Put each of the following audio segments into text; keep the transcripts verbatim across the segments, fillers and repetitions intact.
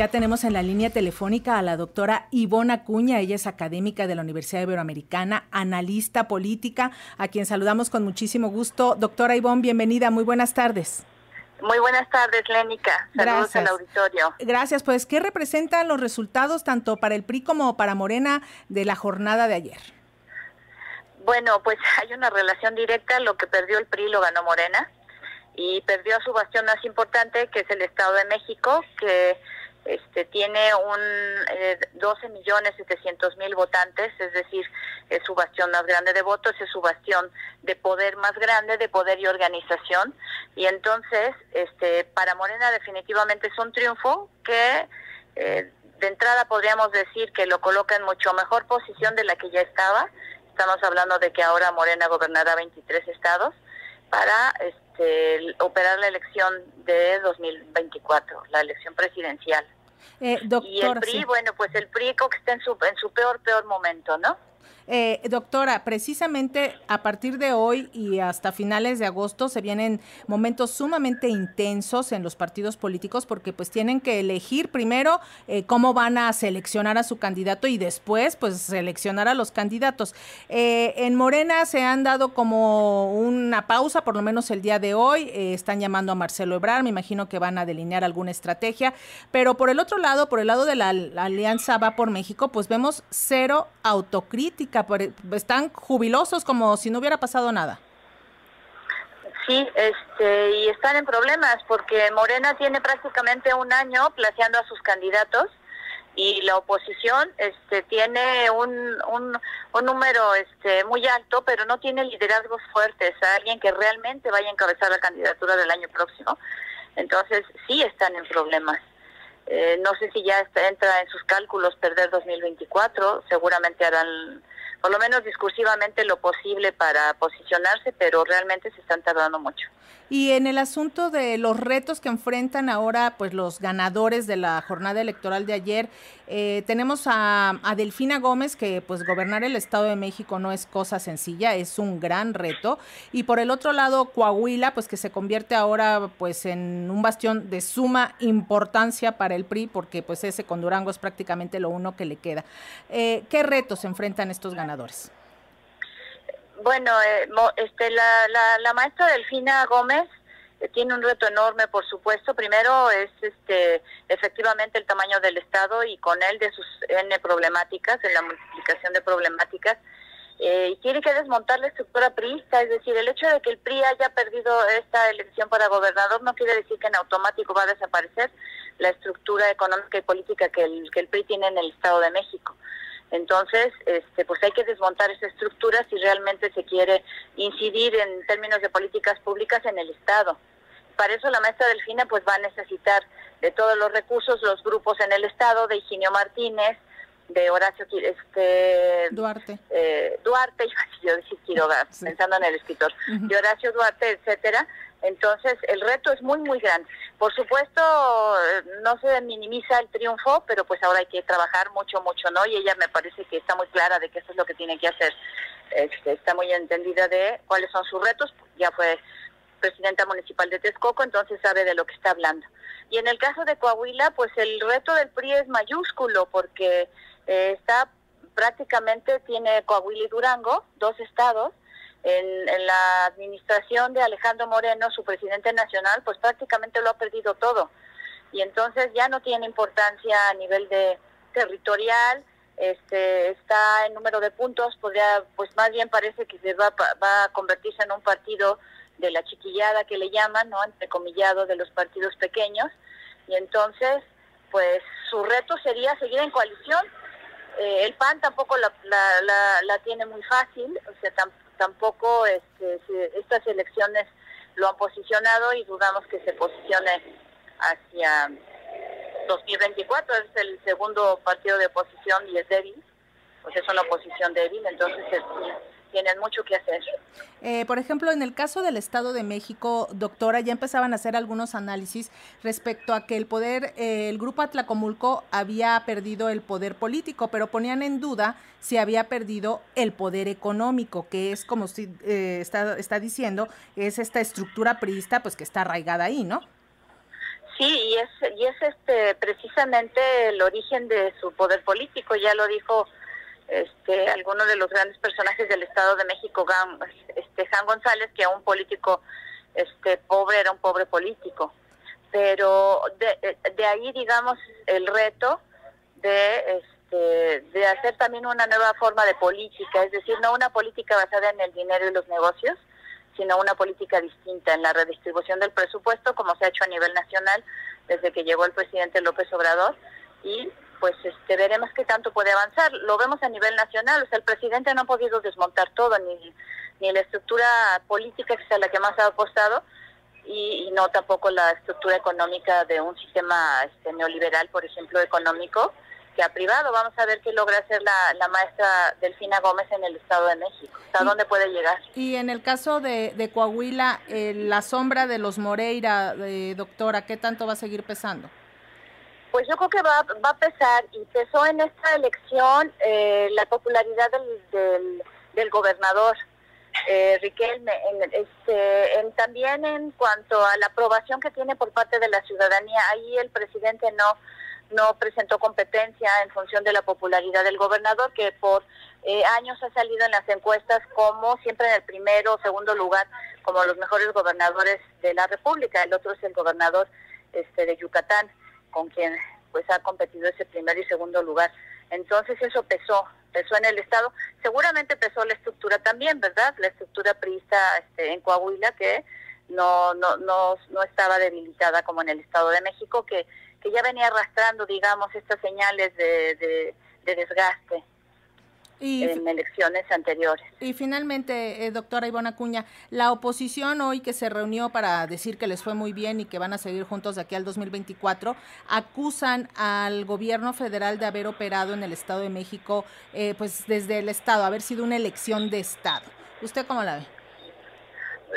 ya tenemos en la línea telefónica a la doctora Ivonne Acuña. Ella es académica de la Universidad Iberoamericana, analista política, a quien saludamos con muchísimo gusto. Doctora Ivonne, bienvenida, muy buenas tardes. Muy buenas tardes, Lénica. Saludos al auditorio. Gracias. Pues, ¿qué representan los resultados tanto para el P R I como para Morena de la jornada de ayer? Bueno, pues hay una relación directa. Lo que perdió el P R I lo ganó Morena. Y perdió a su bastión más importante, que es el Estado de México, que este tiene un eh, doce millones setecientos mil votantes, es decir, es su bastión más grande de votos, es su bastión de poder más grande, de poder y organización. Y entonces, este para Morena definitivamente es un triunfo que eh, de entrada podríamos decir que lo coloca en mucho mejor posición de la que ya estaba. Estamos hablando de que ahora Morena gobernará veintitrés estados para este, operar la elección de dos mil veinticuatro, la elección presidencial. Eh, doctora, y el P R I, sí. bueno, pues el P R I creo que está en su, en su peor, peor momento, ¿no? Eh, doctora, precisamente a partir de hoy y hasta finales de agosto se vienen momentos sumamente intensos en los partidos políticos porque pues tienen que elegir primero eh, cómo van a seleccionar a su candidato y después pues seleccionar a los candidatos. Eh, en Morena se han dado como una pausa, por lo menos el día de hoy, eh, están llamando a Marcelo Ebrard, me imagino que van a delinear alguna estrategia, pero por el otro lado, por el lado de la, la Alianza Va por México, pues vemos cero autocrítica. Están jubilosos como si no hubiera pasado nada. Sí, este, y están en problemas porque Morena tiene prácticamente un año placeando a sus candidatos y la oposición este, tiene un, un, un número este, muy alto, pero no tiene liderazgos fuertes, a alguien que realmente vaya a encabezar la candidatura del año próximo. Entonces sí están en problemas. Eh, no sé si ya está, entra en sus cálculos perder dos mil veinticuatro, seguramente harán, por lo menos discursivamente, lo posible para posicionarse, pero realmente se están tardando mucho. Y en el asunto de los retos que enfrentan ahora pues los ganadores de la jornada electoral de ayer, eh, tenemos a, a Delfina Gómez, que pues gobernar el Estado de México no es cosa sencilla, es un gran reto, y por el otro lado Coahuila, pues que se convierte ahora pues en un bastión de suma importancia para el el P R I, porque pues ese Condurango es prácticamente lo uno que le queda. Eh, ¿Qué retos enfrentan estos ganadores? Bueno, eh, mo, este, la, la, la maestra Delfina Gómez eh, tiene un reto enorme, por supuesto. Primero es este efectivamente el tamaño del Estado y con él de sus ene problemáticas, de la multiplicación de problemáticas. Eh, y tiene que desmontar la estructura priista, es decir, el hecho de que el P R I haya perdido esta elección para gobernador no quiere decir que en automático va a desaparecer la estructura económica y política que el, que el P R I tiene en el Estado de México. Entonces, este, pues hay que desmontar esa estructura si realmente se quiere incidir en términos de políticas públicas en el Estado. Para eso la maestra Delfina pues va a necesitar de todos los recursos, los grupos en el Estado, de Higinio Martínez, de Horacio este, Duarte, eh, Duarte yo decía Quiroga, sí. pensando en el escritor, de Horacio Duarte, etcétera. Entonces, el reto es muy, muy grande. Por supuesto, no se minimiza el triunfo, pero pues ahora hay que trabajar mucho, mucho, ¿no? Y ella me parece que está muy clara de que eso es lo que tiene que hacer. Este, está muy entendida de cuáles son sus retos, ya fue presidenta municipal de Texcoco, entonces sabe de lo que está hablando. Y en el caso de Coahuila, pues el reto del P R I es mayúsculo, porque eh, está prácticamente, tiene Coahuila y Durango, dos estados. En, en la administración de Alejandro Moreno, su presidente nacional, pues prácticamente lo ha perdido todo. Y entonces ya no tiene importancia a nivel de territorial, este está en número de puntos, podría, pues más bien parece que se va, va a convertirse en un partido de la chiquillada que le llaman, ¿no?, entrecomillado, de los partidos pequeños. Y entonces, pues su reto sería seguir en coalición. Eh, el P A N tampoco la, la, la, la tiene muy fácil, o sea, tampoco Tampoco este, estas elecciones lo han posicionado y dudamos que se posicione hacia dos mil veinticuatro. Es el segundo partido de oposición y es débil, pues es una oposición débil, entonces es, tienen mucho que hacer. Eh, por ejemplo, en el caso del Estado de México, doctora, ya empezaban a hacer algunos análisis respecto a que el poder, eh, el grupo Atlacomulco había perdido el poder político, pero ponían en duda si había perdido el poder económico, que es como usted eh, está, está diciendo, es esta estructura priista pues que está arraigada ahí, ¿no? Sí, y es, y es este precisamente el origen de su poder político, ya lo dijo este alguno de los grandes personajes del Estado de México, este Juan González, que un político este pobre era un pobre político. Pero de, de ahí, digamos, el reto de este de hacer también una nueva forma de política, es decir, no una política basada en el dinero y los negocios, sino una política distinta en la redistribución del presupuesto, como se ha hecho a nivel nacional desde que llegó el presidente López Obrador, y pues este veremos qué tanto puede avanzar. Lo vemos a nivel nacional, o sea, el presidente no ha podido desmontar todo, ni, ni la estructura política, que es a la que más ha apostado, y, y no tampoco la estructura económica de un sistema este, neoliberal, por ejemplo, económico, que ha privado. Vamos a ver qué logra hacer la, la maestra Delfina Gómez en el Estado de México, hasta dónde puede llegar. Y en el caso de, de Coahuila, eh, la sombra de los Moreira, eh, doctora, ¿qué tanto va a seguir pesando? Pues yo creo que va, va a pesar, y pesó en esta elección eh, la popularidad del, del, del gobernador eh, Riquelme, en, este, en, también en cuanto a la aprobación que tiene por parte de la ciudadanía. Ahí el presidente no... no presentó competencia en función de la popularidad del gobernador, que por eh, años ha salido en las encuestas como siempre en el primero o segundo lugar, como los mejores gobernadores de la República. El otro es el gobernador este de Yucatán, con quien pues ha competido ese primer y segundo lugar. Entonces eso pesó, pesó en el Estado. Seguramente pesó la estructura también, ¿verdad? La estructura priista este, en Coahuila, que no, no, no, no estaba debilitada como en el Estado de México, que que ya venía arrastrando, digamos, estas señales de, de, de desgaste y, en elecciones anteriores. Y finalmente, eh, doctora Ivonne Acuña, la oposición hoy que se reunió para decir que les fue muy bien y que van a seguir juntos de aquí al dos mil veinticuatro, acusan al gobierno federal de haber operado en el Estado de México, eh, pues desde el Estado, haber sido una elección de Estado. ¿Usted cómo la ve?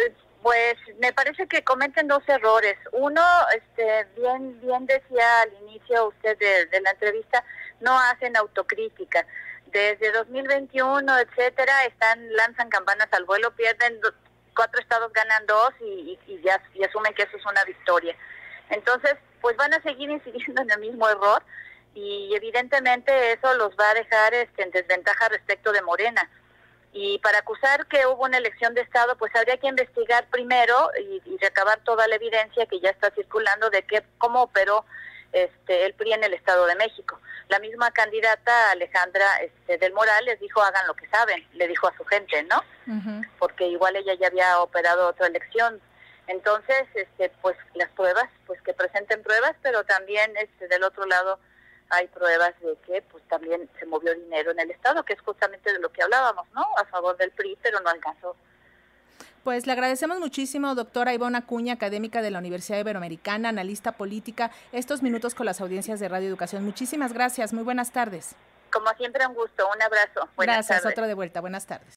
Eh, Pues me parece que cometen dos errores. Uno, este, bien bien decía al inicio usted de, de la entrevista, no hacen autocrítica. Desde dos mil veintiuno, etcétera, están lanzan campanas al vuelo, pierden do, cuatro estados, ganan dos y, y, y ya y asumen que eso es una victoria. Entonces, pues van a seguir incidiendo en el mismo error y evidentemente eso los va a dejar este, en desventaja respecto de Morena. Y para acusar que hubo una elección de Estado, pues habría que investigar primero y, y recabar toda la evidencia que ya está circulando de que, cómo operó este, el P R I en el Estado de México. La misma candidata, Alejandra este, del Moral, les dijo, hagan lo que saben, le dijo a su gente, ¿no? Uh-huh. Porque igual ella ya había operado otra elección. Entonces, este, pues las pruebas, pues que presenten pruebas, pero también este, del otro lado hay pruebas de que pues también se movió dinero en el Estado, que es justamente de lo que hablábamos, ¿no? A favor del P R I, pero no alcanzó. Pues le agradecemos muchísimo, doctora Ivonne Acuña, académica de la Universidad Iberoamericana, analista política, estos minutos con las audiencias de Radio Educación. Muchísimas gracias, muy buenas tardes. Como siempre, un gusto, un abrazo. Buenas gracias, tardes. Otro de vuelta, buenas tardes.